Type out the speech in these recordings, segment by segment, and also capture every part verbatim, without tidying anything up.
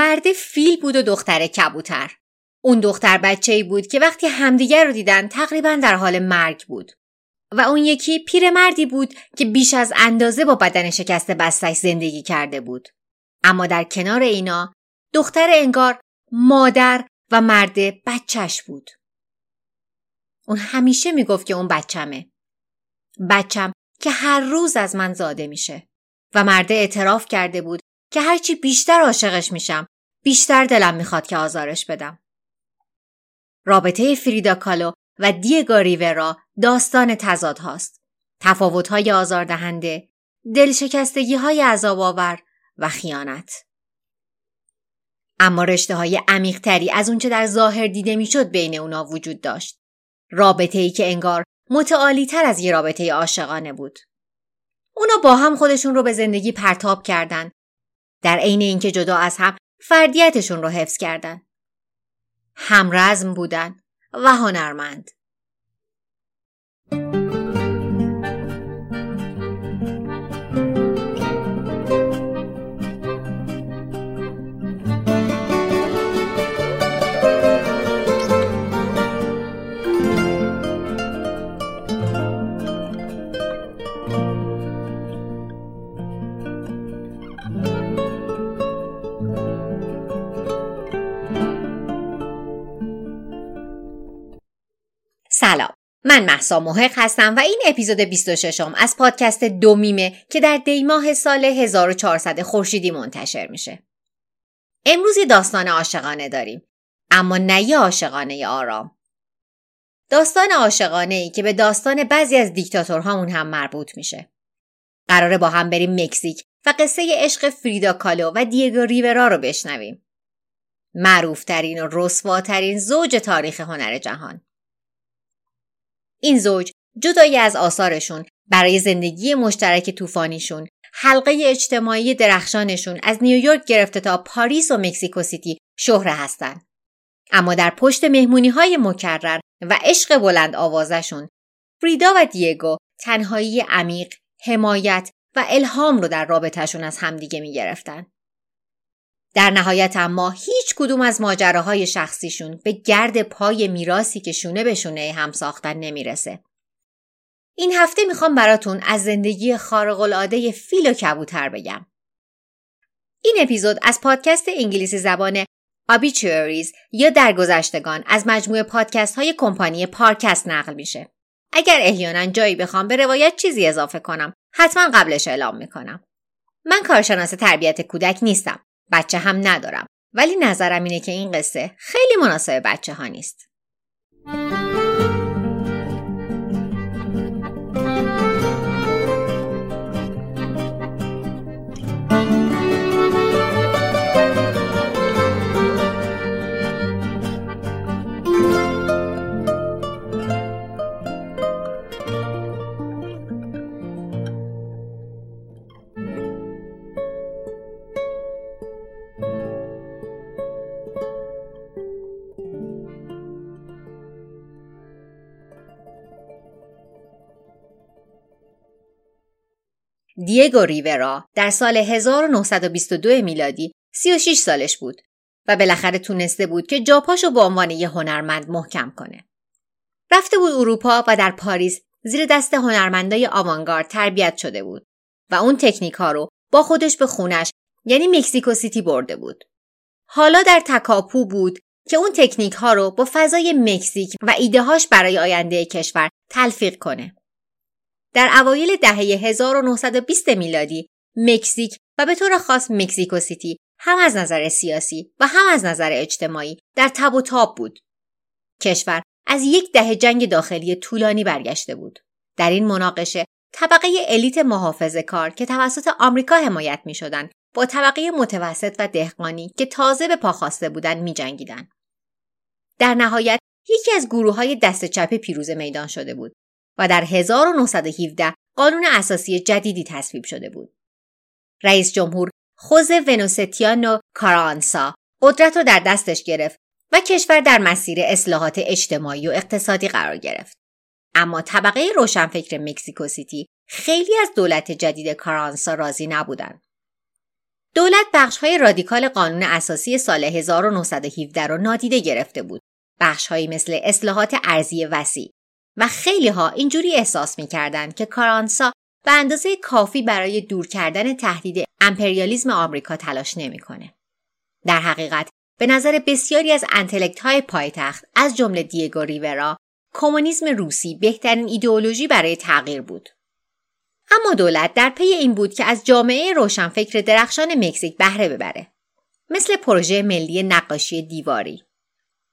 مرد فیل بود و دختر کبوتر. اون دختر بچه‌ای بود که وقتی همدیگر رو دیدن تقریباً در حال مرگ بود و اون یکی پیرمردی بود که بیش از اندازه با بدن شکسته بستش زندگی کرده بود. اما در کنار اینا دختر انگار مادر و مرد بچهش بود. اون همیشه میگفت که اون بچمه. بچم که هر روز از من زاده میشه. و مرده اعتراف کرده بود که هرچی بیشتر عاشقش میشم بیشتر دلم میخواد که آزارش بدم. رابطه فریدا کالو و دیگو ریورا داستان تضاد هاست. تفاوت های آزاردهنده، دلشکستگی های عذاب آور و خیانت. اما رشته های عمیق تری از اونچه در ظاهر دیده میشد بین اونا وجود داشت. رابطه ای که انگار متعالی تر از یه رابطه عاشقانه بود. اونا با هم خودشون رو به زندگی پرتاب کردن. در عین اینکه جدا از هم فردیتشون رو حفظ کردن. همرزم بودن و هنرمند. سلام، من مهسا محق هستم و این اپیزود بیست و ششم از پادکست دو میمه که در دیماه سال هزار و چهارصد خورشیدی منتشر میشه. امروز یه داستان عاشقانه داریم، اما نه یه عاشقانه آرام. داستان عاشقانه‌ای که به داستان بعضی از دیکتاتورهامون هم مربوط میشه. قراره با هم بریم مکزیک و قصه عشق فریدا کالو و دیگو ریورا رو بشنویم. معروف‌ترین و رسواترین زوج تاریخ هنر جهان. این زوج جدای از آثارشون برای زندگی مشترک طوفانیشون، حلقه اجتماعی درخشانشون از نیویورک گرفته تا پاریس و مکزیکو سیتی شهره هستن. اما در پشت مهمونی‌های مکرر و عشق بلند آوازشون، فریدا و دیگو تنهایی عمیق، حمایت و الهام رو در رابطهشون از همدیگه می‌گرفتن. در نهایت اما هیچ کدوم از ماجراهای شخصیشون به گرد پای میراثی که شونه به شونه هم ساختن نمیرسه. این هفته میخوام براتون از زندگی خارق‌العاده فیل و کبوتر بگم. این اپیزود از پادکست انگلیسی زبان Obituaries یا درگذشتگان از مجموعه پادکست های کمپانی پارکست نقل میشه. اگر احیانا جایی بخوام به روایت چیزی اضافه کنم، حتما قبلش اعلام میکنم. من کارشناس تربیت کودک نیستم. بچه هم ندارم، ولی نظرم اینه که این قصه خیلی مناسب بچه ها نیست. دیگو ریورا در سال هزار و نهصد و بیست و دو میلادی سی و شش سالش بود و بالاخره تونسته بود که جاپاشو به عنوان یه هنرمند محکم کنه. رفته بود اروپا و در پاریس زیر دست هنرمندای آوانگارد تربیت شده بود و اون تکنیک ها رو با خودش به خونش یعنی مکزیکو سیتی برده بود. حالا در تکاپو بود که اون تکنیک ها رو با فضای مکزیک و ایده هاش برای آینده کشور تلفیق کنه. در اوایل دهه هزار و نهصد و بیست میلادی، مکزیک و به طور خاص مکزیکو سیتی هم از نظر سیاسی و هم از نظر اجتماعی در تب و تاب بود. کشور از یک دهه جنگ داخلی طولانی برگشته بود. در این مناقشه، طبقه الیت محافظه‌کار که توسط آمریکا حمایت می‌شدند، با طبقه متوسط و دهقانی که تازه به پا خواسته بودند می‌جنگیدند. در نهایت، یکی از گروه‌های دست چپ پیروز میدان شده بود. و در هزار و نهصد و هفده قانون اساسی جدیدی تصویب شده بود. رئیس جمهور خوزه ونوستیانو کارانسا قدرت رو در دستش گرفت و کشور در مسیر اصلاحات اجتماعی و اقتصادی قرار گرفت. اما طبقه روشنفکر مکزیکو سیتی خیلی از دولت جدید کارانسا راضی نبودند. دولت بخش‌های رادیکال قانون اساسی سال هزار و نهصد و هفده را نادیده گرفته بود. بخش‌هایی مثل اصلاحات ارضی وسیع و خیلی‌ها اینجوری احساس می‌کردند که کارانسا به اندازه کافی برای دور کردن تهدید امپریالیسم آمریکا تلاش نمی‌کنه. در حقیقت به نظر بسیاری از انتلکت‌های پایتخت از جمله دیگو ریورا، کمونیسم روسی بهترین ایدئولوژی برای تغییر بود. اما دولت در پی این بود که از جامعه روشنفکر درخشان مکزیک بهره ببره، مثل پروژه ملی نقاشی دیواری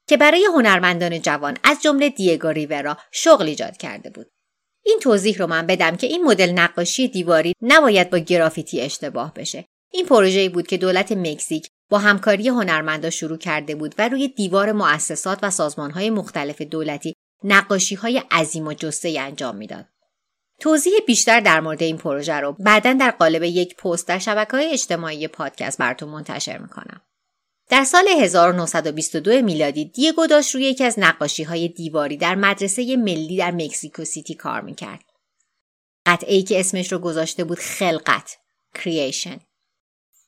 که برای هنرمندان جوان از جمله دیگو ریورا شغل ایجاد کرده بود. این توضیح رو من بدم که این مدل نقاشی دیواری نباید با گرافیتی اشتباه بشه. این پروژه‌ای بود که دولت مکزیک با همکاری هنرمندا شروع کرده بود و روی دیوار مؤسسات و سازمان‌های مختلف دولتی نقاشی‌های عظیم و جثه‌ای انجام میداد. توضیح بیشتر در مورد این پروژه رو بعداً در قالب یک پست در شبکه‌های اجتماعی پادکست براتون منتشر می‌کنم. در سال هزار و نهصد و بیست و دو میلادی دیگو داشت روی یکی از نقاشی‌های دیواری در مدرسه ملی در مکزیکو سیتی کار می‌کرد. قطعه‌ای که اسمش رو گذاشته بود خلقت (Creation)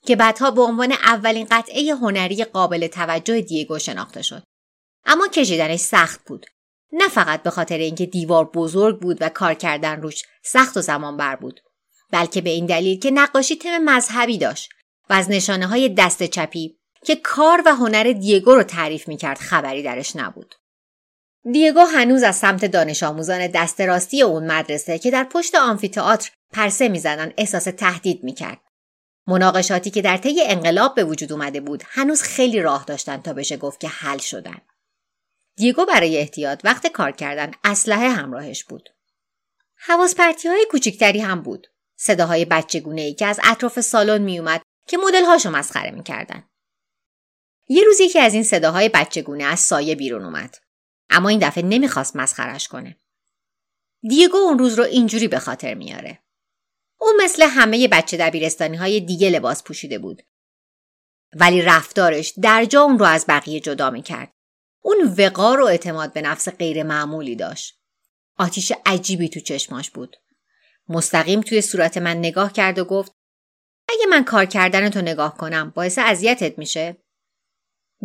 که بعدها به عنوان اولین قطعه هنری قابل توجه دیگو شناخته شد. اما کشیدنش سخت بود. نه فقط به خاطر اینکه دیوار بزرگ بود و کار کردن روش سخت و زمان بر بود، بلکه به این دلیل که نقاشی تم مذهبی داشت و از نشانه‌های دست چپی که کار و هنر دیگو رو تعریف می‌کرد خبری درش نبود. دیگو هنوز از سمت دانش آموزان دست راستی اون مدرسه که در پشت آمفی‌تئاتر پرسه می‌زدن احساس تهدید می‌کرد. مناقشاتی که در طی انقلاب به وجود اومده بود هنوز خیلی راه داشتن تا بشه گفت که حل شدن. دیگو برای احتیاط وقت کار کردن اسلحه همراهش بود. حواس پرتی‌های کوچکتری هم بود. صداهای بچگونه‌ای که از اطراف سالن میومد که مدل‌هاشو مسخره می‌کردن. یه روز یکی از این صداهای بچگونه از سایه بیرون اومد، اما این دفعه نمیخواست مسخرش کنه. دیگو اون روز رو اینجوری به خاطر میاره. اون مثل همه بچه دبیرستانی‌های دیگه لباس پوشیده بود، ولی رفتارش در جا اون رو از بقیه جدا میکرد. اون وقار و اعتماد به نفس غیر معمولی داشت. آتش عجیبی تو چشماش بود. مستقیم توی صورت من نگاه کرد و گفت: اگه من کار کردن تو نگاه کنم باعث اذیتت میشه؟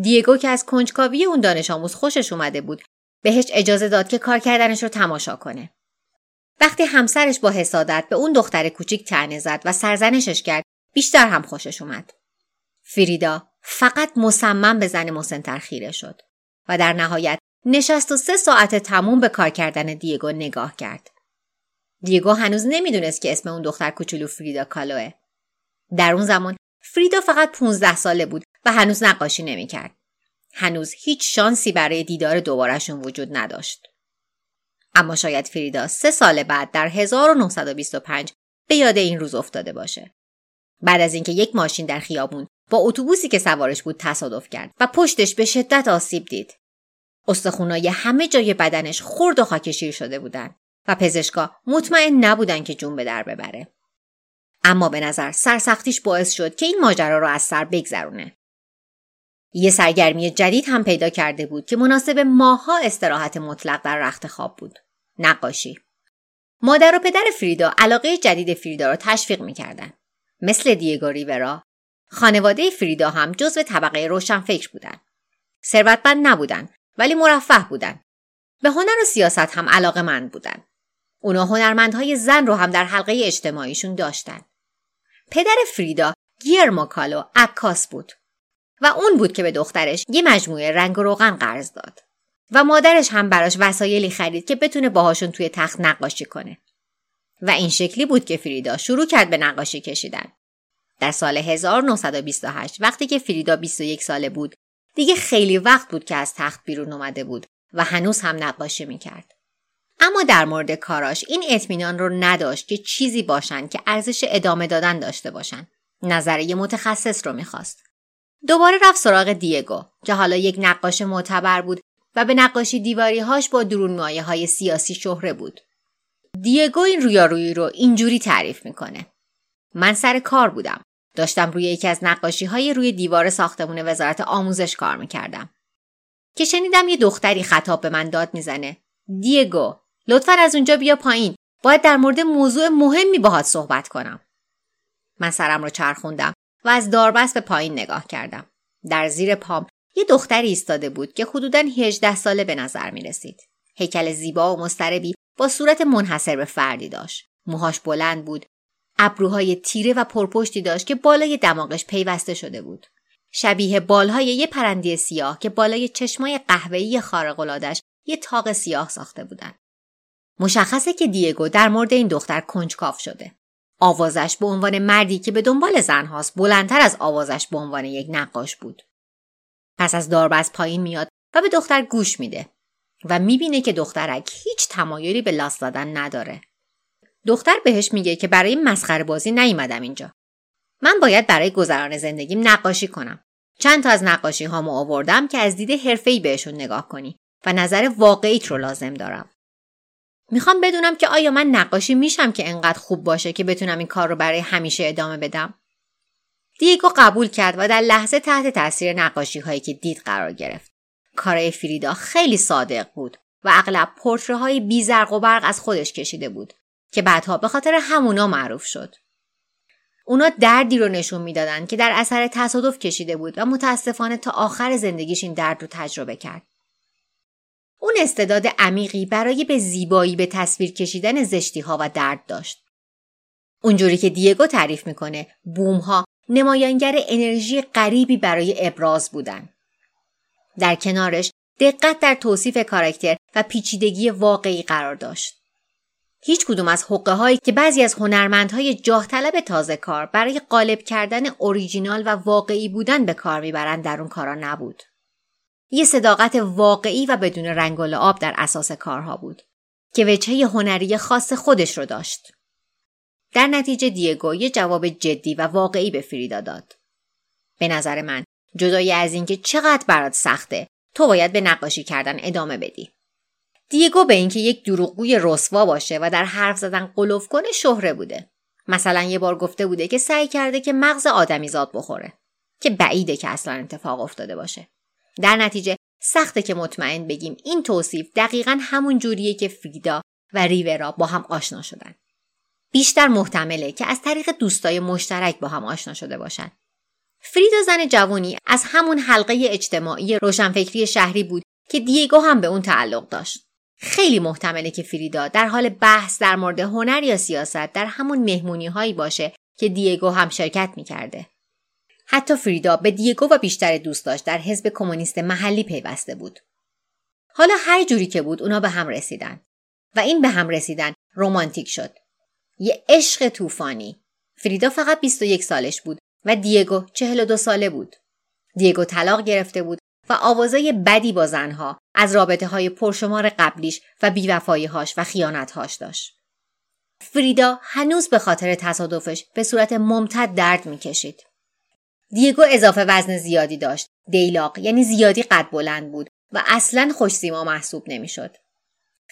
دیگو که از کنجکاوی اون دانش آموز خوشش اومده بود، بهش اجازه داد که کار کردنش رو تماشا کنه. وقتی همسرش با حسادت به اون دختر کوچیک طعنه زد و سرزنشش کرد، بیشتر هم خوشش اومد. فریدا فقط مصمم به زن مسن‌تر خیره شد و در نهایت نشست و سه ساعت تموم به کار کردن دیگو نگاه کرد. دیگو هنوز نمیدونست که اسم اون دختر کوچولو فریدا کالوه. در اون زمان فریدا فقط پانزده ساله بود و هنوز نقاشی نمی‌کرد. هنوز هیچ شانسی برای دیدار دوباره‌شون وجود نداشت. اما شاید فریدا سه سال بعد در هزار و نهصد و بیست و پنج به یاد این روز افتاده باشه. بعد از اینکه یک ماشین در خیابون با اتوبوسی که سوارش بود تصادف کرد و پشتش به شدت آسیب دید. استخونای همه جای بدنش خرد و خاکشیر شده بودن و پزشکا مطمئن نبودن که جون به در ببره. اما به نظر سرسختیش باعث شد که این ماجرا رو از سر بگذرونه. یه سرگرمی جدید هم پیدا کرده بود که مناسب ماها استراحت مطلق در رخت خواب بود: نقاشی. مادر و پدر فریدا علاقه جدید فریدا را تشویق می‌کردند. مثل دیگو ریورا، خانواده فریدا هم جزو طبقه روشنفکر بودند. ثروتمند نبودند، ولی مرفه بودند. به هنر و سیاست هم علاقه‌مند بودند. اونا هنرمندهای زن رو هم در حلقه اجتماعیشون داشتند. پدر فریدا، گیرمو کالو، عکاس بود و اون بود که به دخترش یه مجموعه رنگ و روغن قرض داد و مادرش هم براش وسایلی خرید که بتونه باهاشون توی تخت نقاشی کنه. و این شکلی بود که فریدا شروع کرد به نقاشی کشیدن. در سال هزار و نهصد و بیست و هشت وقتی که فریدا بیست و یک ساله بود، دیگه خیلی وقت بود که از تخت بیرون اومده بود و هنوز هم نقاشی میکرد. اما در مورد کاراش این اطمینان رو نداشت که چیزی باشن که ارزش ادامه دادن داشته باشن. نظریه متخصص رو میخواست. دوباره رفت سراغ دیگو که حالا یک نقاش معتبر بود و به نقاشی دیواری‌هاش با درون‌مایه‌های سیاسی شهره بود. دیگو این رویارویی رو اینجوری تعریف میکنه: من سر کار بودم. داشتم روی یکی از نقاشی‌های روی دیوار ساختمون وزارت آموزش کار میکردم که شنیدم یه دختری خطاب به من داد میزنه: دیگو، لطفاً از اونجا بیا پایین. باید در مورد موضوع مهمی باهات صحبت کنم. من سرم رو چرخوندم و از داربست به پایین نگاه کردم. در زیر پام یه دختری ایستاده بود که حدوداً هجده ساله به نظر می رسید. هیکل زیبا و مضطربی با صورت منحصر به فردی داشت. موهاش بلند بود، ابروهای تیره و پرپشتی داشت که بالای دماغش پیوسته شده بود. شبیه بالهای یه پرنده سیاه که بالای چشمای قهوه‌ای خارق‌العاده‌اش یه تاق سیاه ساخته بودن. مشخصه که دیگو در مورد این دختر کنجکاو شده. آوازش به عنوان مردی که به دنبال زنهاست بلندتر از آوازش به عنوان یک نقاش بود. پس از داربست پایین میاد و به دختر گوش میده و میبینه که دخترک هیچ تمایلی به لاس زدن نداره. دختر بهش میگه که برای مسخره بازی نیومدم اینجا. من باید برای گذران زندگیم نقاشی کنم. چند تا از نقاشی هامو آوردم که از دید حرفه‌ای بهشون نگاه کنی و نظر واقعیت رو لازم دارم. میخوام بدونم که آیا من نقاشی میشم که انقدر خوب باشه که بتونم این کار رو برای همیشه ادامه بدم؟ دیگو قبول کرد و در لحظه تحت تاثیر نقاشی هایی که دید قرار گرفت. کارای فریدا خیلی صادق بود و اغلب پورتره های بی زرق و برق از خودش کشیده بود که بعدها به خاطر همونا معروف شد. اونا دردی رو نشون میدادن که در اثر تصادف کشیده بود و متاسفانه تا آخر زندگیش این درد رو تجربه کرد. اون استعداد عمیقی برای به زیبایی به تصویر کشیدن زشتی‌ها و درد داشت. اونجوری که دیگو تعریف میکنه، بوم‌ها نمایانگر انرژی غریبی برای ابراز بودن. در کنارش دقت در توصیف کاراکتر و پیچیدگی واقعی قرار داشت. هیچ کدوم از حقه هایی که بعضی از هنرمندهای جاه طلب تازه کار برای غالب کردن اوریجینال و واقعی بودن به کار میبرند در اون کارا نبود. یه صداقت واقعی و بدون رنگ و لعاب در اساس کارها بود که وجهه هنری خاص خودش رو داشت. در نتیجه دیگو یه جواب جدی و واقعی به فریدا داد. به نظر من جدای از اینکه چقدر برات سخته، تو باید به نقاشی کردن ادامه بدی. دیگو به اینکه یک دروغگوی رسوا باشه و در حرف زدن قلوف کنه شهره بوده. مثلا یه بار گفته بوده که سعی کرده که مغز آدمیزاد بخوره، که بعیده که اصلا اتفاق افتاده باشه. در نتیجه سخته که مطمئن بگیم این توصیف دقیقاً همون جوریه که فریدا و ریورا با هم آشنا شدن. بیشتر محتمله که از طریق دوستای مشترک با هم آشنا شده باشن. فریدا زن جوانی از همون حلقه اجتماعی روشنفکری شهری بود که دیگو هم به اون تعلق داشت. خیلی محتمله که فریدا در حال بحث در مورد هنر یا سیاست در همون مهمونی‌هایی باشه که دیگو هم شرکت می‌کرده. حتی فریدا به دیگو و بیشتر دوستاش در حزب کمونیست محلی پیوسته بود. حالا هر جوری که بود اونا به هم رسیدن و این به هم رسیدن رمانتیک شد. یه عشق طوفانی. فریدا فقط بیست و یک سالش بود و دیگو چهل و دو ساله بود. دیگو طلاق گرفته بود و آوازای بدی با زنها از رابطه‌های پرشمار قبلیش و بی‌وفایی‌هاش و خیانت‌هاش داشت. فریدا هنوز به خاطر تصادفش به صورت ممتد درد می‌کشید. دیگو اضافه وزن زیادی داشت، دیلاق یعنی زیادی قد بلند بود و اصلاً خوش‌سیما محسوب نمی‌شد.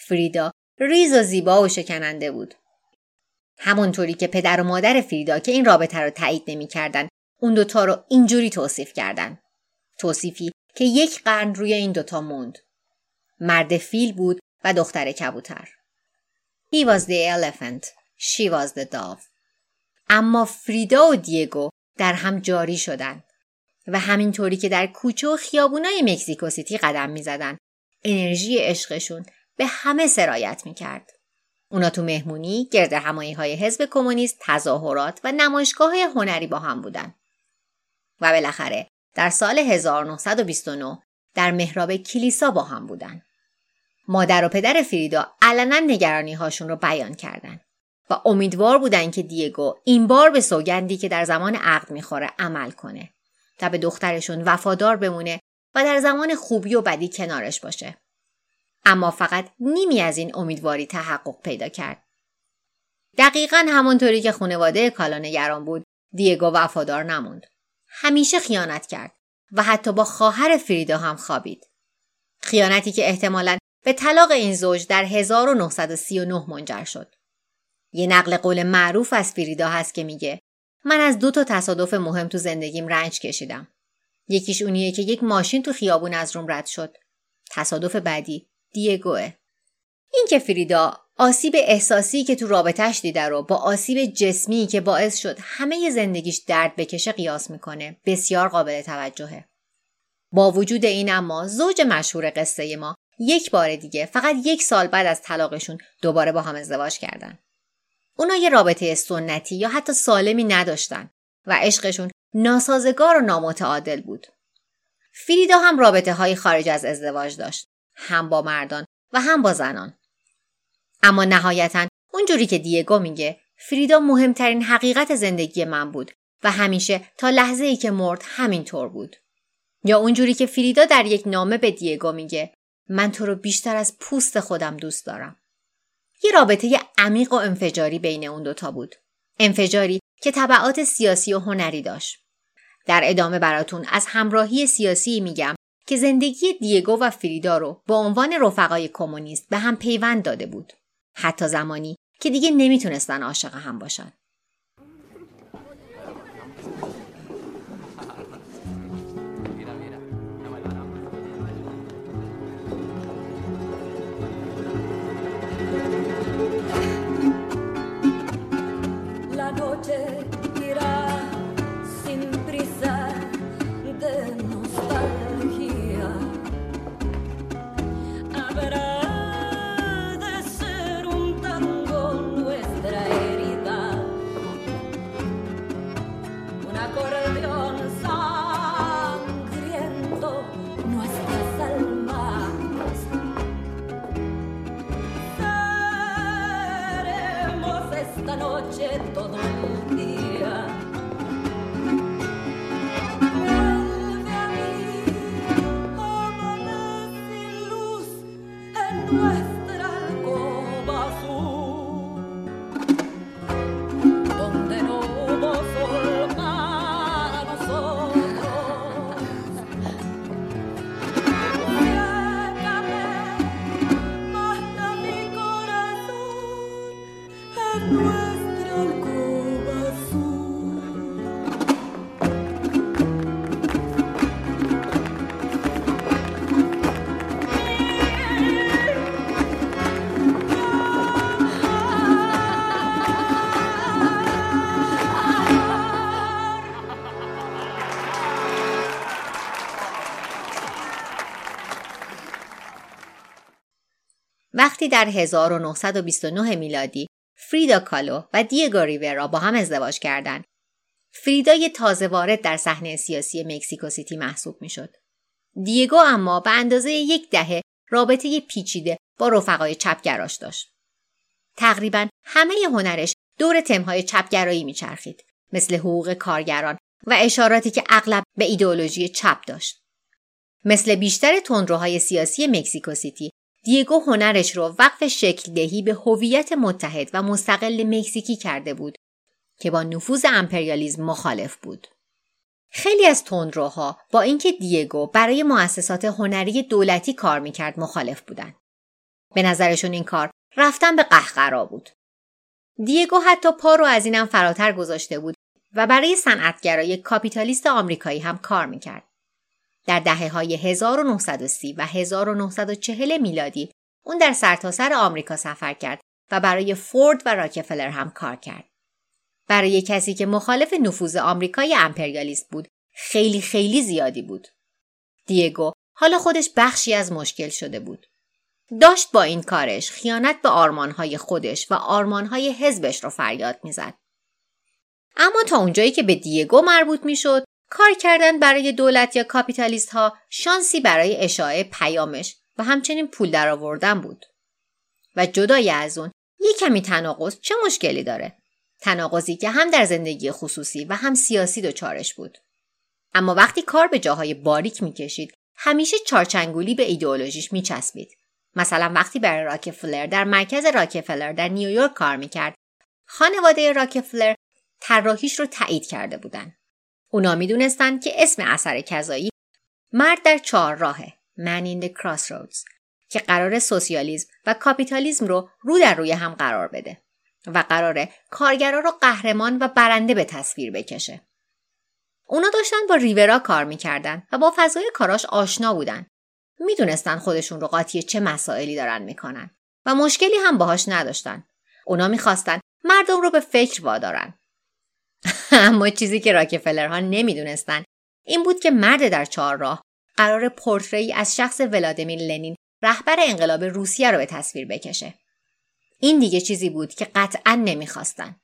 فریدا ریز و زیبا و شکننده بود. همونطوری که پدر و مادر فریدا که این رابطه رو تایید نمی‌کردن، اون دوتا رو اینجوری توصیف کردن. توصیفی که یک قرن روی این دوتا موند. مرد فیل بود و دختر کبوتر. He was the elephant, she was the dove. اما فریدا و دیگو در هم جاری شدند و همینطوری که در کوچه و خیابونای مکزیکو سیتی قدم می‌زدند، انرژی عشقشون به همه سرایت می‌کرد. اونا تو مهمونی، گرد همایی‌های حزب کمونیست، تظاهرات و نمایشگاه‌های هنری با هم بودن. و بالاخره در سال هزار و نهصد و بیست و نه در محراب کلیسا با هم بودن. مادر و پدر فریدا علنا نگرانی‌هاشون رو بیان کردند و امیدوار بودن که دیگو این بار به سوگندی که در زمان عقد میخوره عمل کنه تا به دخترشون وفادار بمونه و در زمان خوبی و بدی کنارش باشه. اما فقط نیمی از این امیدواری تحقق پیدا کرد. دقیقاً همونطوری که خانواده کالو نگران بود، دیگو وفادار نموند. همیشه خیانت کرد و حتی با خواهر فریدا هم خوابید. خیانتی که احتمالاً به طلاق این زوج در هزار و نهصد و سی و نه منجر شد. یه نقل قول معروف از فریدا هست که میگه من از دو تا تصادف مهم تو زندگیم رنج کشیدم. یکیش اونیه که یک ماشین تو خیابون از روم رد شد. تصادف بعدی دیگوه. این که فریدا آسیب احساسی که تو رابطه‌اش دیده رو با آسیب جسمی که باعث شد همه زندگیش درد بکشه قیاس میکنه. بسیار قابل توجهه. با وجود این اما زوج مشهور قصه ما یک بار دیگه فقط یک سال بعد از طلاقشون دوباره با هم ازدواج کردن. اونا یه رابطه سنتی یا حتی سالمی نداشتن و عشقشون ناسازگار و نامتعادل بود. فریدا هم رابطه های خارج از ازدواج داشت، هم با مردان و هم با زنان. اما نهایتاً اونجوری که دیگو میگه، فریدا مهمترین حقیقت زندگی من بود و همیشه تا لحظه‌ای که مرد همینطور بود. یا اونجوری که فریدا در یک نامه به دیگو میگه، من تو رو بیشتر از پوست خودم دوست دارم. یه رابطه عمیق و انفجاری بین اون دوتا بود. انفجاری که تبعات سیاسی و هنری داشت. در ادامه براتون از همراهی سیاسی میگم که زندگی دیگو و فریدا رو با عنوان رفقای کمونیست به هم پیوند داده بود. حتی زمانی که دیگه نمیتونستن عاشق هم باشن. وقتی در هزار و نهصد و بیست و نه میلادی فریدا کالو و دیگو ریورا با هم ازدواج کردند، فریدا یه تازه وارد در صحنه سیاسی مکزیکو سیتی محسوب میشد. دیگو اما به اندازه یک دهه رابطه پیچیده با رفقای چپگراش داشت. تقریبا همه هنرش دور تمهای چپگرایی میچرخید، مثل حقوق کارگران و اشاراتی که اغلب به ایدئولوژی چپ داشت. مثل بیشتر تندروهای سیاسی مکزیکو سیتی، دیگو هنرش رو وقف شکل دهی به هویت متحد و مستقل مکزیکی کرده بود که با نفوذ امپریالیسم مخالف بود. خیلی از تندروها با اینکه دیگو برای مؤسسات هنری دولتی کار میکرد مخالف بودن. به نظرشون این کار رفتن به قهقرا بود. دیگو حتی پا رو از اینم فراتر گذاشته بود و برای صنعتگرای کاپیتالیست آمریکایی هم کار میکرد. در دهه‌های هزار و نهصد و سی و هزار و نهصد و چهل میلادی اون در سرتاسر آمریکا سفر کرد و برای فورد و راکفلر هم کار کرد. برای کسی که مخالف نفوذ آمریکای امپریالیست بود، خیلی خیلی زیادی بود. دیگو حالا خودش بخشی از مشکل شده بود. داشت با این کارش خیانت به آرمان‌های خودش و آرمان‌های حزبش رو فریاد می‌زد. اما تا اونجایی که به دیگو مربوط می‌شد، کار کردن برای دولت یا کاپیتالیست ها شانسی برای اشاعه پیامش و همچنین پول درآوردن بود. و جدای از اون یک کمی تناقض چه مشکلی داره؟ تناقضی که هم در زندگی خصوصی و هم سیاسی دچارش بود. اما وقتی کار به جاهای باریک میکشید، همیشه چارچنگولی به ایدئولوژیش میچسبید. مثلا وقتی برای راکفلر در مرکز راکفلر در نیویورک کار میکرد، خانواده راکفلر طراحیش رو تایید کرده بودن. اونا می دونستن که اسم اثر کذایی مرد در چهار راهه، Man in the Crossroads، که قرار سوسیالیسم و کاپیتالیسم رو رو در روی هم قرار بده و قراره کارگرا رو قهرمان و برنده به تصویر بکشه. اونا داشتن با ریورا کار میکردن و با فضای کاراش آشنا بودن. می دونستن خودشون رو قاطی چه مسائلی دارن میکنن و مشکلی هم باهاش نداشتن. اونا میخواستن مردم رو به فکر وادارن. اما چیزی که راکفلرها نمیدونستن این بود که مرد در چهارراه قرار پورتری از شخص ولادیمیر لنین، رهبر انقلاب روسیه، رو به تصویر بکشه. این دیگه چیزی بود که قطعاً نمیخواستن.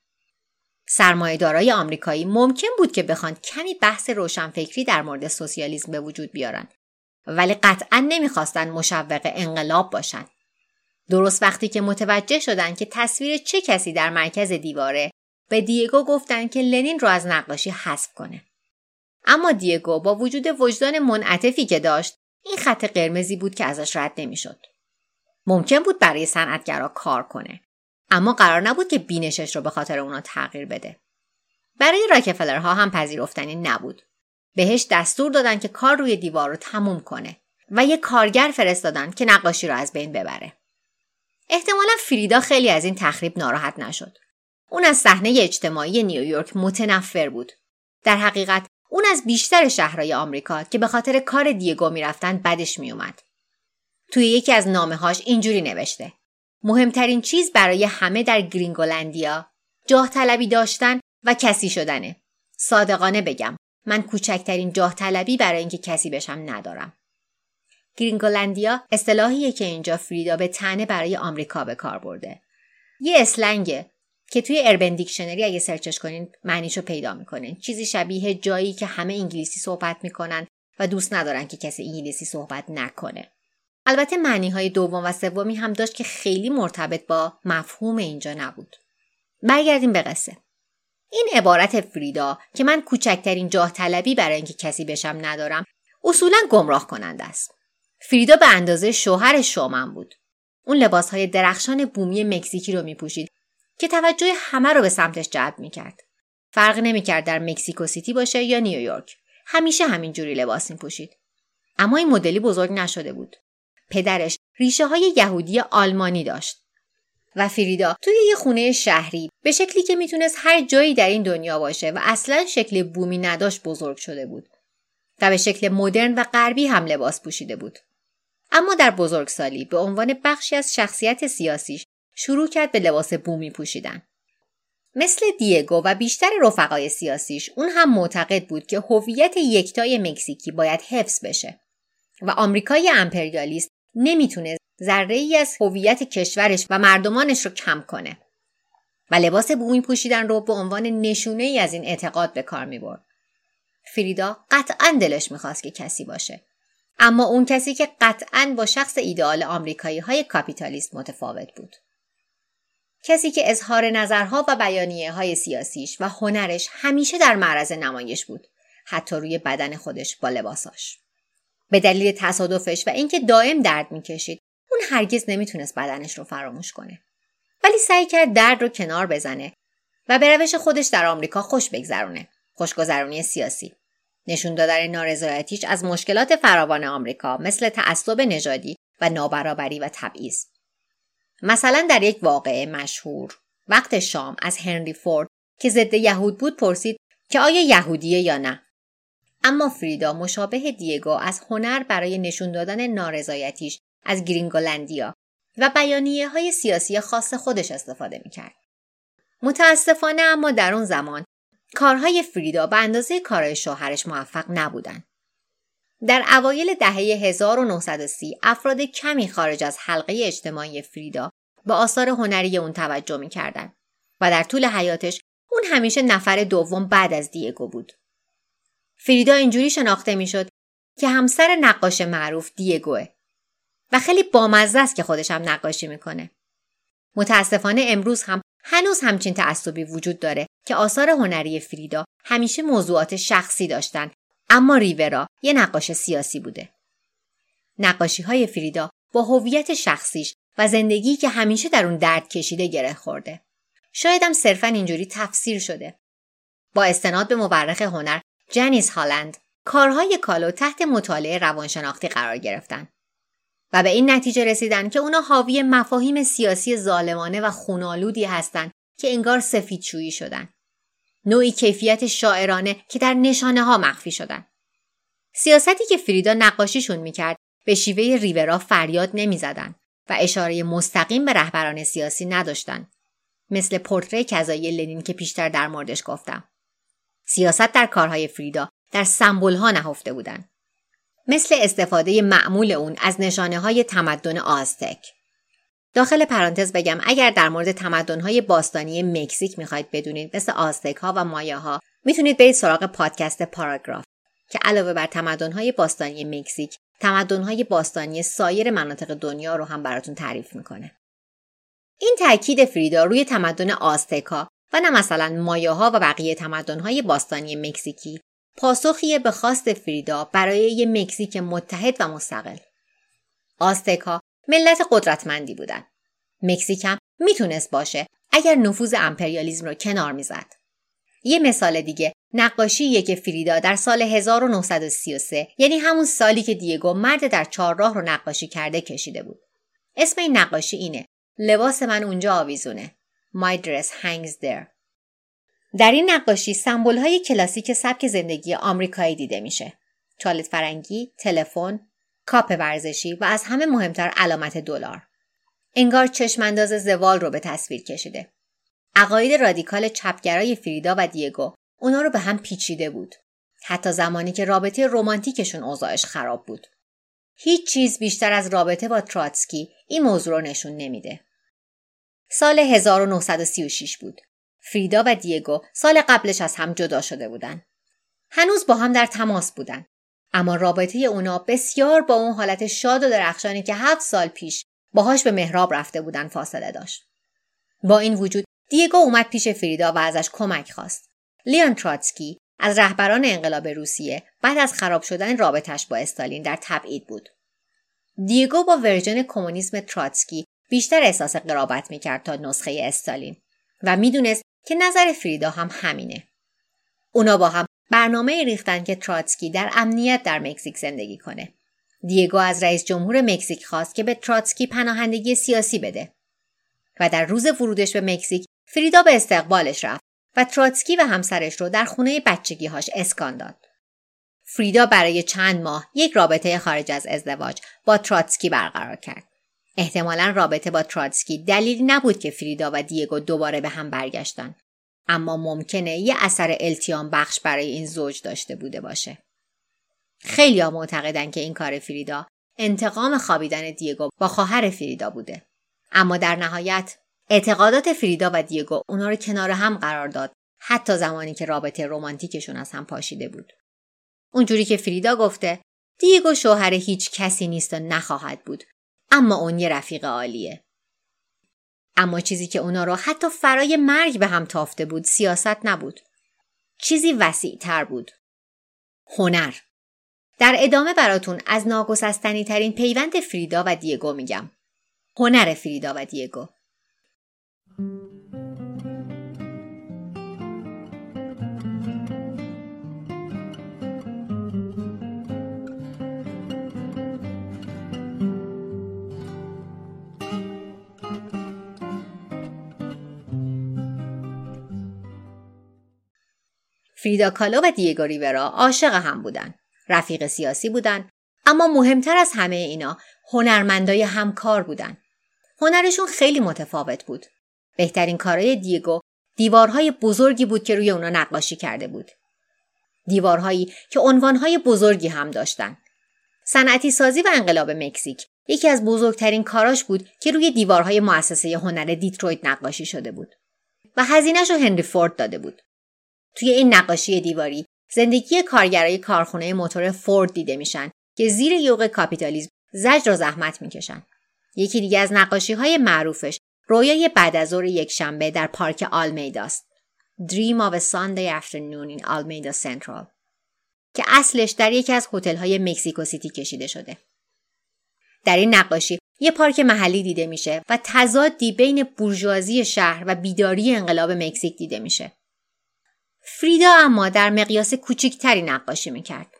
سرمایه‌دارای آمریکایی ممکن بود که بخوان کمی بحث روشنفکری در مورد سوسیالیسم به وجود بیارن، ولی قطعاً نمیخواستن مشوق انقلاب باشن. درست وقتی که متوجه شدن که تصویر چه کسی در مرکز دیواره، به دیگو گفتن که لنین رو از نقاشی حذف کنه. اما دیگو با وجود وجدان منعطفی که داشت، این خط قرمزی بود که ازش رد نمیشد. ممکن بود برای صنعتگرا کار کنه، اما قرار نبود که بینشش رو به خاطر اونا تغییر بده. برای راکفلرها هم پذیرفتنی نبود. بهش دستور دادن که کار روی دیوار رو تموم کنه و یه کارگر فرستادن که نقاشی رو از بین ببره. احتمالا فریدا خیلی از این تخریب ناراحت نشد. اون از صحنه اجتماعی نیویورک متنفر بود. در حقیقت اون از بیشتر شهرهای آمریکا که به خاطر کار دیگو میرفتن بدش میومد. توی یکی از نامه‌هاش اینجوری نوشته: مهمترین چیز برای همه در گرینگولندیا جاه طلبی داشتن و کسی شدنه. صادقانه بگم، من کوچکترین جاه طلبی برای اینکه کسی بشم ندارم. گرینگولندیا اصطلاحیه که اینجا فریدا به طعنه برای آمریکا به کار برده. یه اسلنگه که توی اربن دیکشنری اگه سرچش کنین معنیشو پیدا میکنین. چیزی شبیه جایی که همه انگلیسی صحبت میکنن و دوست ندارن که کسی انگلیسی صحبت نکنه. البته معنی‌های دوم و سومی هم داشت که خیلی مرتبط با مفهوم اینجا نبود. برگردیم به قصه. این عبارت فریدا که من کوچکترین جاه طلبی برای اینکه کسی بشم ندارم اصولاً گمراه کننده است. فریدا به اندازه شوهر شومن بود. اون لباس‌های درخشان بومی مکزیکی رو می‌پوشید که توجه همه رو به سمتش جلب می‌کرد. فرق نمی‌کرد در مکزیکو سیتی باشه یا نیویورک. همیشه همینجوری لباس می‌پوشید. اما این مدلی بزرگ نشده بود. پدرش ریشه های یهودی آلمانی داشت و فریدا توی یه خونه شهری به شکلی که میتونست هر جایی در این دنیا باشه و اصلا شکل بومی نداشت بزرگ شده بود و به شکل مدرن و غربی هم لباس پوشیده بود. اما در بزرگسالی به عنوان بخشی از شخصیت سیاسیش شروع کرد به لباس بومی پوشیدن. مثل دیگو و بیشتر رفقای سیاسیش، اون هم معتقد بود که هویت یکتای مکزیکی باید حفظ بشه و آمریکای امپریالیست نمیتونه ذره‌ای از هویت کشورش و مردمانش رو کم کنه. و لباس بومی پوشیدن رو به عنوان نشونه‌ای از این اعتقاد به کار می‌برد. فریدا قطعاً دلش می‌خواست که کسی باشه، اما اون کسی که قطعاً با شخص ایدئال آمریکایی‌های کاپیتالیست متفاوت بود. کسی که اظهار نظرها و بیانیه‌های سیاسیش و هنرش همیشه در معرض نمایش بود، حتی روی بدن خودش با لباساش. به دلیل تصادفش و اینکه دائم درد میکشید، اون هرگز نمیتونست بدنش رو فراموش کنه. ولی سعی کرد درد رو کنار بزنه و به روش خودش در آمریکا خوش بگذرونه. خوشگذرونی سیاسی. نشون دادن نارضایتیش از مشکلات فراوان آمریکا مثل تعصب نژادی و نابرابری و تبعیض. مثلا در یک واقعه مشهور، وقت شام از هنری فورد که ضد یهود بود پرسید که آیا یهودیه یا نه. اما فریدا مشابه دیگو از هنر برای نشون دادن نارضایتیش از گرینگولندیا و بیانیه‌های سیاسی خاص خودش استفاده می‌کرد. متأسفانه اما در اون زمان کارهای فریدا به اندازه کارهای شوهرش موفق نبودن. در اوایل دهه هزار و نهصد و سی افراد کمی خارج از حلقه اجتماعی فریدا به آثار هنری اون توجه می‌کردند و در طول حیاتش اون همیشه نفر دوم بعد از دیگو بود. فریدا اینجوری شناخته میشد که همسر نقاش معروف دیگوه و خیلی بامزه است که خودش هم نقاشی میکنه. متاسفانه امروز هم هنوز همچین تعصبی وجود داره که آثار هنری فریدا همیشه موضوعات شخصی داشتن، اما ریورا یه نقاش سیاسی بوده. نقاشی های فریدا با هویت شخصیش و زندگی که همیشه در اون درد کشیده گره خورده. شاید هم صرفاً اینجوری تفسیر شده. با استناد به مورخ هنر جنیس هالند، کارهای کالو تحت مطالعه روانشناختی قرار گرفتن و به این نتیجه رسیدن که اونا حاوی مفاهیم سیاسی ظالمانه و خونالودی هستند که انگار سفیدشویی شدن. نوعی کیفیت شاعرانه که در نشانه ها مخفی شدن. سیاستی که فریدا نقاشیشون میکرد به شیوه ریورا فریاد نمیزدن و اشاره مستقیم به رهبران سیاسی نداشتند، مثل پورتری کذایی لنین که پیشتر در موردش گفتم. سیاست در کارهای فریدا در سمبول‌ها نهفته بودند، مثل استفاده معمول اون از نشانه‌های تمدن آزتک. داخل پرانتز بگم اگر در مورد تمدن‌های باستانی مکزیک می‌خواید بدونید، مثل آزتک‌ها و مایاها، میتونید برید سراغ پادکست پاراگراف که علاوه بر تمدن‌های باستانی مکزیک، تمدن‌های باستانی سایر مناطق دنیا رو هم براتون تعریف می‌کنه. این تاکید فریدا روی تمدن آزتک‌ها و نه مثلا مایاها و بقیه تمدن‌های باستانی مکزیکی، پاسخیه به خواست فریدا برای یک مکزیک متحد و مستقل. آزتک‌ها ملت قدرتمندی بودن. مکزیک هم میتونست باشه اگر نفوذ امپریالیسم رو کنار میزد. یه مثال دیگه نقاشیه که فریدا در سال هزار و نهصد و سی و سه، یعنی همون سالی که دیگو مرد در چهارراه رو نقاشی کرده، کشیده بود. اسم این نقاشی اینه: لباس من اونجا آویزونه. My dress hangs there. در این نقاشی سمبول‌های کلاسیک سبک زندگی آمریکایی دیده میشه: توالت فرنگی، تلفن، کاپ ورزشی و از همه مهمتر علامت دلار. انگار چشمانداز زوال رو به تصویر کشیده. عقاید رادیکال چپگرای فریدا و دیگو اونا رو به هم پیچیده بود، حتی زمانی که رابطه رمانتیکشون اوضاعش خراب بود. هیچ چیز بیشتر از رابطه با تراتسکی این موضوع رو نشون نمیده. سال هزار و نهصد و سی و شش بود. فریدا و دیگو سال قبلش از هم جدا شده بودن. هنوز با هم در تماس بودن، اما رابطه اونا بسیار با اون حالت شاد و درخشانی که هفت سال پیش باهاش به محراب رفته بودن فاصله داشت. با این وجود دیگو اومد پیش فریدا و ازش کمک خواست. لیون تراتسکی از رهبران انقلاب روسیه بعد از خراب شدن رابطش با استالین در تبعید بود. دیگو با ورژن کمونیسم تراتسکی بیشتر احساس قرابت میکرد تا نسخه استالین و میدونست که نظر فریدا هم همینه. اونا با هم برنامه ریختن که تراتسکی در امنیت در مکزیک زندگی کنه. دیگو از رئیس جمهور مکزیک خواست که به تراتسکی پناهندگی سیاسی بده و در روز ورودش به مکزیک فریدا به استقبالش رفت و تراتسکی و همسرش رو در خونه بچگی‌هاش اسکان داد. فریدا برای چند ماه یک رابطه خارج از ازدواج با تراتسکی برقرار کرد. احتمالاً رابطه با تراتسکی دلیلی نبود که فریدا و دیگو دوباره به هم برگشتن، اما ممکنه یه اثر التیام بخش برای این زوج داشته بوده باشه. خیلی‌ها معتقدن که این کار فریدا انتقام خوابیدن دیگو با خواهر فریدا بوده، اما در نهایت اعتقادات فریدا و دیگو اونا رو کنار هم قرار داد، حتی زمانی که رابطه رمانتیکشون از هم پاشیده بود. اونجوری که فریدا گفته، دیگو شوهر هیچ کسی نیست و نخواهد بود، اما اون یه رفیق عالیه. اما چیزی که اونا رو حتی فرای مرگ به هم تافته بود سیاست نبود. چیزی وسیع‌تر بود. هنر. در ادامه براتون از ناگسستنی ترین پیوند فریدا و دیگو میگم. هنر فریدا و دیگو. فریدا کالو و دیگو ریورا عاشق هم بودن، رفیق سیاسی بودن، اما مهمتر از همه اینا هنرمندای همکار بودن. هنرشون خیلی متفاوت بود. بهترین کارهای دیگو دیوارهای بزرگی بود که روی اونا نقاشی کرده بود. دیوارهایی که عنوانهای بزرگی هم داشتن. صنعتی سازی و انقلاب مکزیک یکی از بزرگترین کاراش بود که روی دیوارهای مؤسسه هنر دیترویت نقاشی شده بود و هزینه‌شو هنری فورد داده بود. توی این نقاشی دیواری زندگی کارگرای کارخونه موتور فورد دیده میشن که زیر یوغ کاپیتالیسم زجر و زحمت میکشن. یکی دیگه از نقاشی‌های معروفش رویای بعد از ظهر یک شنبه در پارک آلمیداست. Dream of a Sunday afternoon in Almeida Central که اصلش در یکی از هتل‌های مکزیکو سیتی کشیده شده. در این نقاشی یه پارک محلی دیده میشه و تضادی بین بورژوازی شهر و بیداری انقلاب مکزیک دیده میشه. فریدا اما در مقیاس کوچکتری نقاشی میکرد.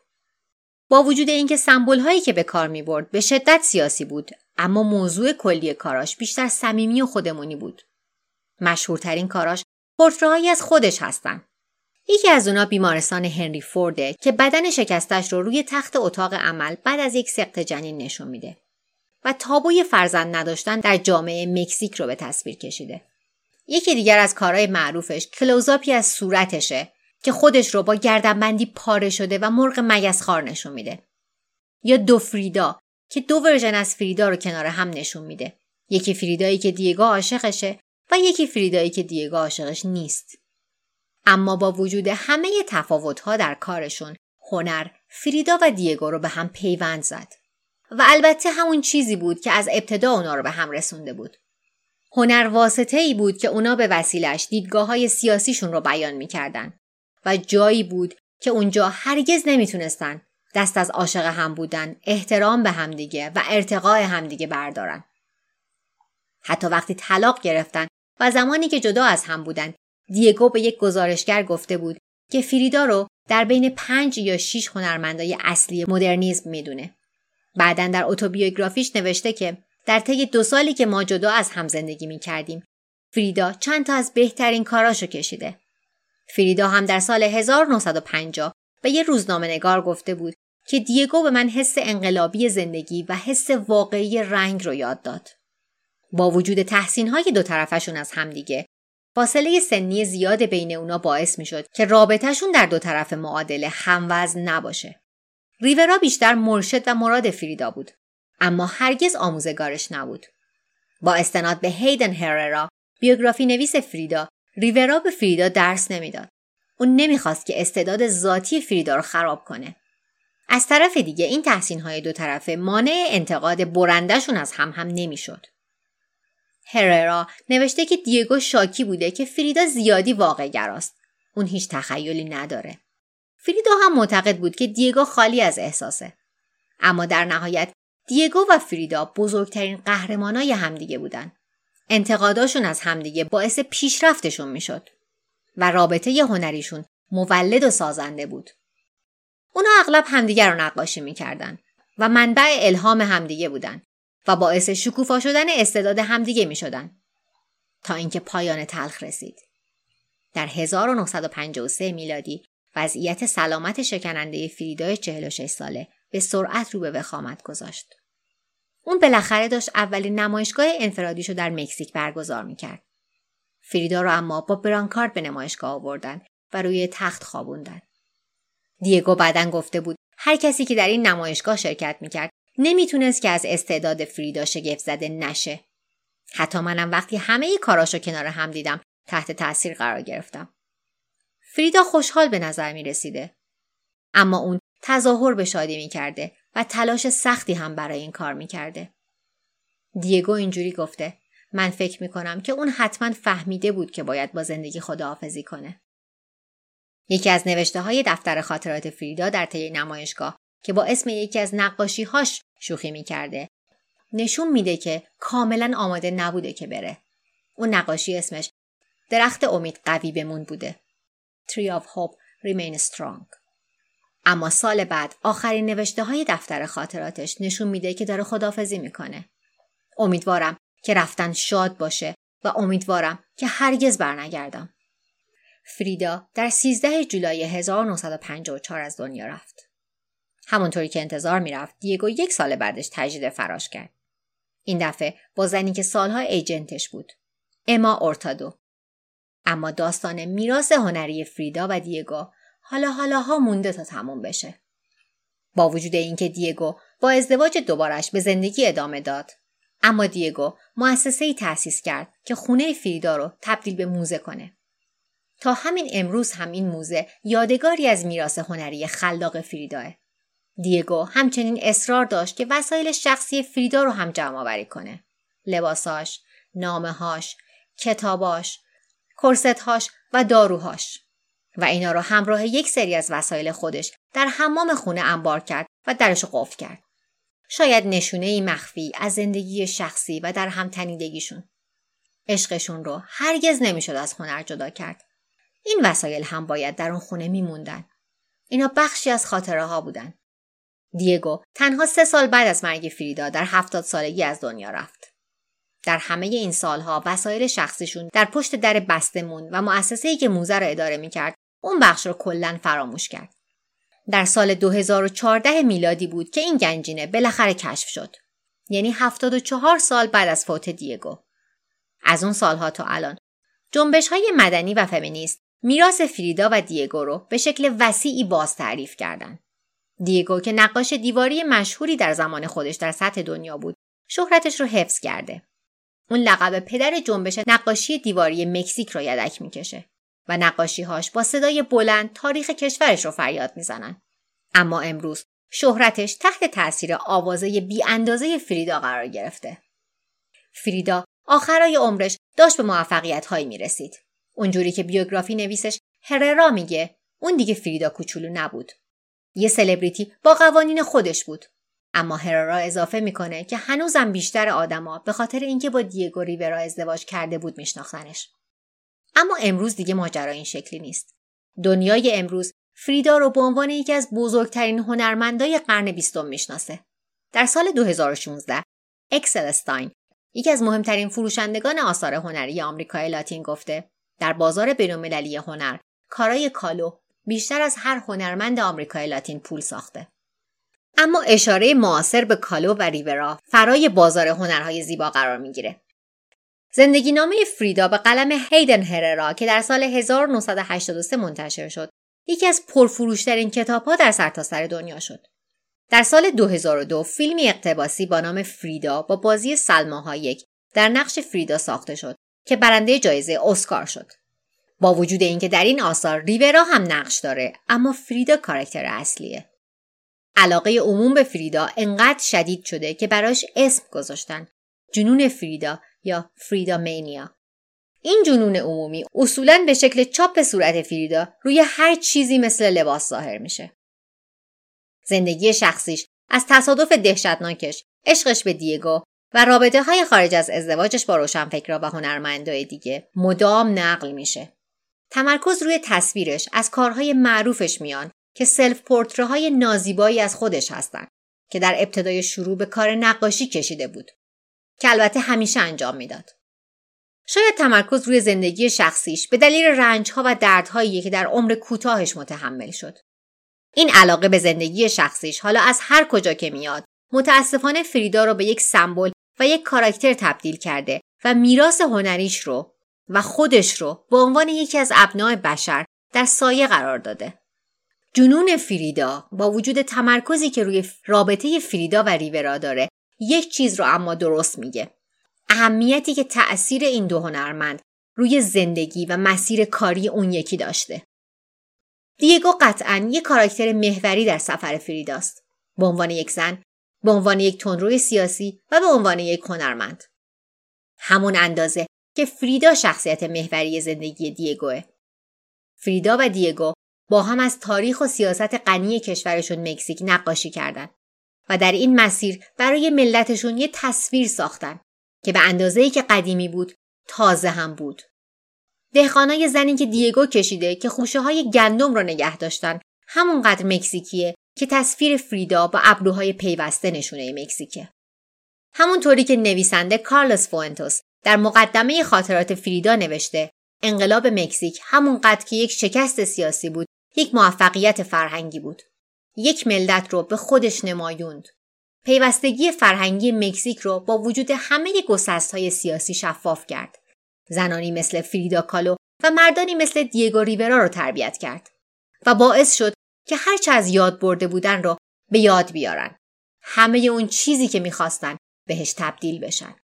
با وجود اینکه سمبول‌هایی که به کار می‌برد به شدت سیاسی بود، اما موضوع کلی کاراش بیشتر صمیمی و خودمونی بود. مشهورترین کاراش پورتره‌هایی از خودش هستن. یکی از اونا بیمارستان هنری فورده که بدن شکستش رو روی تخت اتاق عمل بعد از یک سقط جنین نشون میده. و تابوی فرزند نداشتن در جامعه مکزیک رو به تصویر کشیده. یکی دیگر از کارهای معروفش کلوزآپی از صورتشه که خودش رو با گردنبندی پاره شده و مرغ مگسخوار نشون میده. یا دو فریدا که دو ورژن از فریدا رو کنار هم نشون میده. یکی فریدایی که دیگو عاشقشه و یکی فریدایی که دیگو عاشقش نیست. اما با وجود همه تفاوت‌ها در کارشون، هنر فریدا و دیگو رو به هم پیوند زد. و البته همون چیزی بود که از ابتدا اونا رو به هم رسونده بود. هنر واسطه‌ای بود که اونا به وسیله‌اش دیدگاه‌های سیاسیشون رو بیان می‌کردن و جایی بود که اونجا هرگز نمیتونستن دست از عاشق هم بودن، احترام به همدیگه و ارتقاء همدیگه بردارن. حتی وقتی طلاق گرفتن و زمانی که جدا از هم بودن، دیگو به یک گزارشگر گفته بود که فریدا رو در بین پنج یا شش هنرمندای اصلی مدرنیسم میدونه. بعداً در اتوبیوگرافیش نوشته که در طی دو سالی که ما جدا از هم زندگی می‌کردیم، فریدا چند تا از بهترین کاراشو کشیده. فریدا هم در سال هزار و نهصد و پنجاه به یه روزنامه‌نگار گفته بود که دیگو به من حس انقلابی زندگی و حس واقعی رنگ رو یاد داد. با وجود تحسین‌های دو طرفشون از همدیگه، فاصله سنی زیاد بین اونا باعث می‌شد که رابطه‌شون در دو طرف معادله هموزن نباشه. ریورا بیشتر مرشد و مراد فریدا بود، اما هرگز آموزگارش نبود. با استناد به هیدن هررا، بیوگرافی نویس فریدا، ریورا به فریدا درس نمیداد. اون نمیخواست که استعداد ذاتی فریدا رو خراب کنه. از طرف دیگه این تحسین‌های دو طرفه مانع انتقاد برندشون از هم هم نمیشد. هررا نوشته که دیگو شاکی بوده که فریدا زیادی واقع‌گراست. اون هیچ تخیلی نداره. فریدا هم معتقد بود که دیگو خالی از احساسه. اما در نهایت دیگو و فریدا بزرگترین قهرمانای همدیگه بودن. انتقاداشون از همدیگه باعث پیشرفتشون میشد و رابطه هنریشون مولد و سازنده بود. اونا اغلب همدیگه رو نقاشی میکردن و منبع الهام همدیگه بودن و باعث شکوفا شدن استعداد همدیگه میشدن تا اینکه پایان تلخ رسید. در هزار و نهصد و پنجاه و سه میلادی وضعیت سلامت شکننده فریدای چهل و شش ساله به سرعت رو به وخامت گذاشت. اون بالاخره داشت اولین نمایشگاه انفرادیشو در مکزیک برگزار میکرد. فریدا رو اما با برانکارد به نمایشگاه آوردن و روی تخت خوابوندن. دیگو بعداً گفته بود هر کسی که در این نمایشگاه شرکت میکرد نمیتونست که از استعداد فریدا شگفت زده نشه. حتی منم وقتی همه کاراشو کنار هم دیدم تحت تاثیر قرار گرفتم. فریدا خوشحال به نظر می رسیده. اما اون تظاهر به شادی می کرده و تلاش سختی هم برای این کار می کرده. دیگو اینجوری گفته: من فکر می کنم که اون حتما فهمیده بود که باید با زندگی خداحافظی کنه. یکی از نوشته های دفتر خاطرات فریدا در طی نمایشگاه که با اسم یکی از نقاشی هاش شوخی می کرده نشون میده که کاملا آماده نبوده که بره. اون نقاشی اسمش درخت امید قوی بمون بوده. Tree of Hope Remain Strong. اما سال بعد آخرین نوشته های دفتر خاطراتش نشون میده که داره خداحافظی میکنه. امیدوارم که رفتن شاد باشه و امیدوارم که هرگز برنگردم. فریدا در سیزده جولای هزار و نهصد و پنجاه و چهار از دنیا رفت. همونطوری که انتظار میرفت، دیگو یک سال بعدش تجدید فراش کرد. این دفعه با زنی که سالها ایجنتش بود، اما اورتادو. اما داستان میراث هنری فریدا و دیگو حالا حالاها مونده تا تموم بشه. با وجود اینکه دیگو با ازدواج دوبارش به زندگی ادامه داد، اما دیگو مؤسسه‌ای تأسیس کرد که خونه فریدا رو تبدیل به موزه کنه. تا همین امروز هم این موزه یادگاری از میراث هنری خلاق فریداه. دیگو همچنین اصرار داشت که وسایل شخصی فریدا رو هم جمع‌آوری کنه. لباساش، نامه‌هاش، کتاباش، کرست‌هاش و داروهاش و اینا رو همراه یک سری از وسایل خودش در حمام خونه انبار کرد و درش قفل کرد. شاید نشونه‌ای مخفی از زندگی شخصی و در هم تنیدگیشون. عشقشون رو هرگز نمیشد از هنر جدا کرد. این وسایل هم باید در اون خونه میموندن. اینا بخشی از خاطره ها بودن. دیگو تنها سه سال بعد از مرگ فریدا در هفتاد سالگی از دنیا رفت. در همه این سالها وسایل شخصیشون در پشت در بسته موند و مؤسسه‌ای که موزه را اداره می‌کرد اون بخش رو کلاً فراموش کرد. در سال دو هزار و چهارده میلادی بود که این گنجینه بالاخره کشف شد. یعنی هفتاد و چهار سال بعد از فوت دیگو. از اون سالها تا الان جنبش‌های مدنی و فمینیست میراث فریدا و دیگو رو به شکل وسیعی باز تعریف کردن. دیگو که نقاش دیواری مشهوری در زمان خودش در سطح دنیا بود، شهرتش رو حفظ کرده. اون لقب پدر جنبش نقاشی دیواری مکزیک رو یدک میکشه و نقاشی‌هاش با صدای بلند تاریخ کشورش رو فریاد میزنن. اما امروز شهرتش تحت تأثیر آوازه بی اندازه فریدا قرار گرفته. فریدا آخرای عمرش داشت به موفقیت‌هایی میرسید. اونجوری که بیوگرافی نویسش هررا میگه، اون دیگه فریدا کوچولو نبود. یه سلبریتی با قوانین خودش بود. اما هررا اضافه میکنه که هنوزم بیشتر آدما به خاطر اینکه با دیگو ریورا ازدواج کرده بود میشناختنش. اما امروز دیگه ماجرا این شکلی نیست. دنیای امروز فریدا رو به عنوان یکی از بزرگترین هنرمندای قرن بیستم میشناسه. در سال دو هزار و شانزده اکسل استاین، یکی از مهمترین فروشندگان آثار هنری آمریکای لاتین، گفته در بازار بین‌المللی هنر کارای کالو بیشتر از هر هنرمند آمریکای لاتین پول ساخته. اما اشاره معاصر به کالو و ریورا فرای بازار هنرهای زیبا قرار میگیره. زندگینامه فریدا به قلم هیدن هررا که در سال هزار و نهصد و هشتاد و سه منتشر شد، یکی از پرفروشترین کتاب‌ها در سرتاسر دنیا شد. در سال دو هزار و دو فیلمی اقتباسی با نام فریدا با بازی سلما هایک در نقش فریدا ساخته شد که برنده جایزه اسکار شد. با وجود اینکه در این آثار ریورا هم نقش داره، اما فریدا کاراکتر اصلیه. علاقه عموم به فریدا انقدر شدید شده که براش اسم گذاشتن جنون فریدا یا فریدا مانیا. این جنون عمومی اصولاً به شکل چاپ صورت فریدا روی هر چیزی مثل لباس ظاهر میشه. زندگی شخصیش از تصادف دهشتناکش، عشقش به دیگو و رابطه های خارج از ازدواجش با روشنفکرا و هنرمندای دیگه مدام نقل میشه. تمرکز روی تصویرش از کارهای معروفش میان که سلف پورتره‌های نازیبایی از خودش هستن که در ابتدای شروع به کار نقاشی کشیده بود، که البته همیشه انجام میداد. شاید تمرکز روی زندگی شخصیش به دلیل رنج‌ها و دردهایی که در عمر کوتاهش متحمل شد. این علاقه به زندگی شخصیش حالا از هر کجا که میاد، متأسفانه فریدا رو به یک سمبل و یک کاراکتر تبدیل کرده و میراث هنریش رو و خودش رو به عنوان یکی از ابناء بشر در سایه قرار داده. جنون فریدا با وجود تمرکزی که روی رابطه فریدا و ریورا داره، یک چیز رو اما درست میگه: اهمیتی که تأثیر این دو هنرمند روی زندگی و مسیر کاری اون یکی داشته. دیگو قطعاً یک کاراکتر محوری در سفر فریداست، به عنوان یک زن، به عنوان یک تندروی سیاسی و به عنوان یک هنرمند. همون اندازه که فریدا شخصیت محوری زندگی دیگوه. فریدا و دیگو با هم از تاریخ و سیاست غنی کشورشون مکزیک نقاشی کردن و در این مسیر برای ملتشون یه تصویر ساختن که به اندازه‌ای که قدیمی بود، تازه هم بود. دهقانای زنی که دیگو کشیده که خوشه‌های گندم رو نگه داشتن، همونقدر مکزیکیه که تصویر فریدا با ابروهای پیوسته نشونه مکزیکه. همونطوری که نویسنده کارلوس فوئنتس در مقدمه خاطرات فریدا نوشته، انقلاب مکزیک همونقدر که یک شکست سیاسی بود، یک موفقیت فرهنگی بود. یک ملت رو به خودش نمایوند. پیوستگی فرهنگی مکزیک رو با وجود همه گسست‌های سیاسی شفاف کرد. زنانی مثل فریدا کالو و مردانی مثل دیگو ریورا رو تربیت کرد و باعث شد که هرچه از یاد برده بودن رو به یاد بیارن. همه اون چیزی که می‌خواستن بهش تبدیل بشن.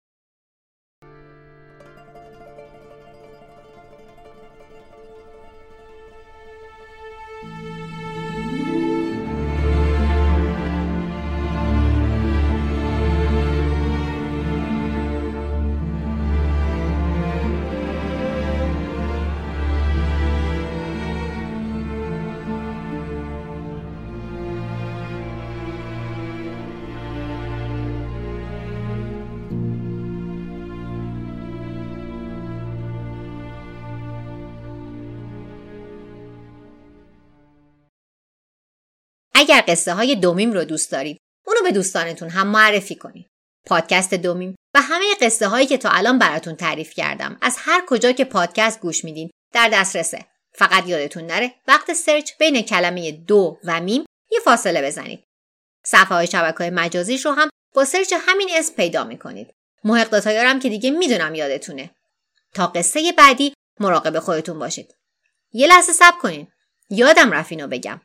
اگر قصه های دومیم رو دوست دارید، اونو به دوستانتون هم معرفی کنید. پادکست دومیم و همه قصه هایی که تا الان براتون تعریف کردم از هر کجا که پادکست گوش میدین در دسترسه. فقط یادتون نره وقت سرچ بین کلمه دو و میم یه فاصله بزنید. صفحه های شبکه‌های مجازیش رو هم با سرچ همین اسم پیدا میکنید. محق داتایارم که دیگه میدونم یادتونه. تا قصه بعدی مراقب خودتون باشید. یه لحظه صبر کنین. یادم رفت اینو بگم.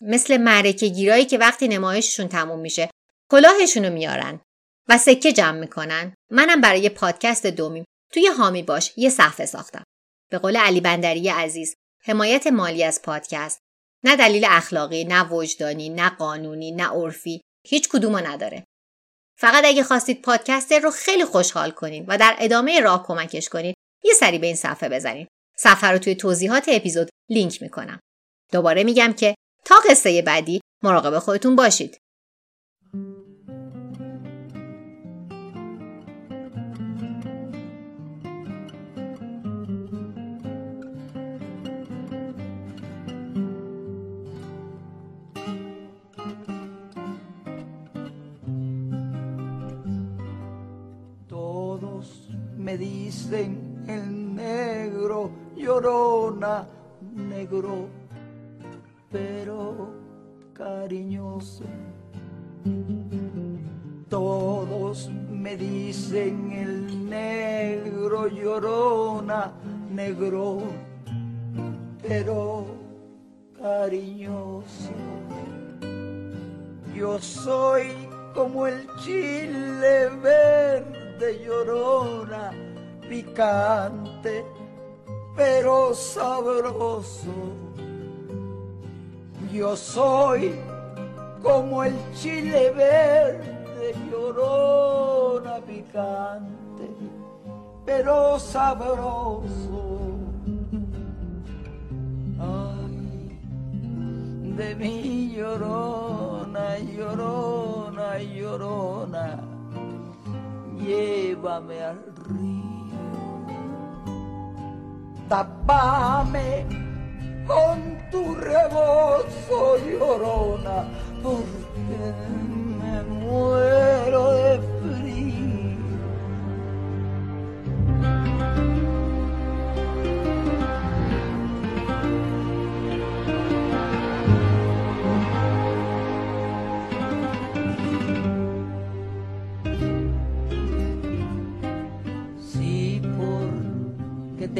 مثل معرکه گیرایی که وقتی نمایششون تموم میشه کلاهشون رو میارن و سکه جمع میکنن. منم برای پادکست دومیم توی حامی باش یه صفحه ساختم. به قول علی بندری عزیز، حمایت مالی از پادکست نه دلیل اخلاقی، نه وجدانی، نه قانونی، نه عرفی، هیچ کدومو نداره. فقط اگه خواستید پادکست رو خیلی خوشحال کنین و در ادامه راه کمکش کنین، یه سری به این صفحه بزنین. صفحه رو توی توضیحات اپیزود لینک میکنم. دوباره میگم که تا قصه بعدی مراقب خودتون باشید. Me dicen el negro llorona, negro, pero cariñoso. Todos me dicen el negro llorona, negro, pero cariñoso. Yo soy como el chile verde, llorona, picante, pero sabroso. Yo soy como el chile verde, llorona, picante, pero sabroso. Ay, de mi llorona, llorona, llorona, llévame al río, tapame con tu rebozo, llorona, porque me muero de frío.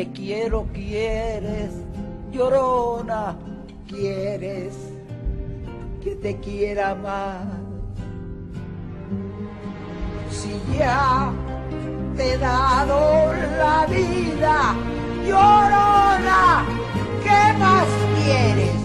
Te quiero, quieres, llorona, quieres que te quiera más. Si ya te he dado la vida, llorona, ¿qué más quieres?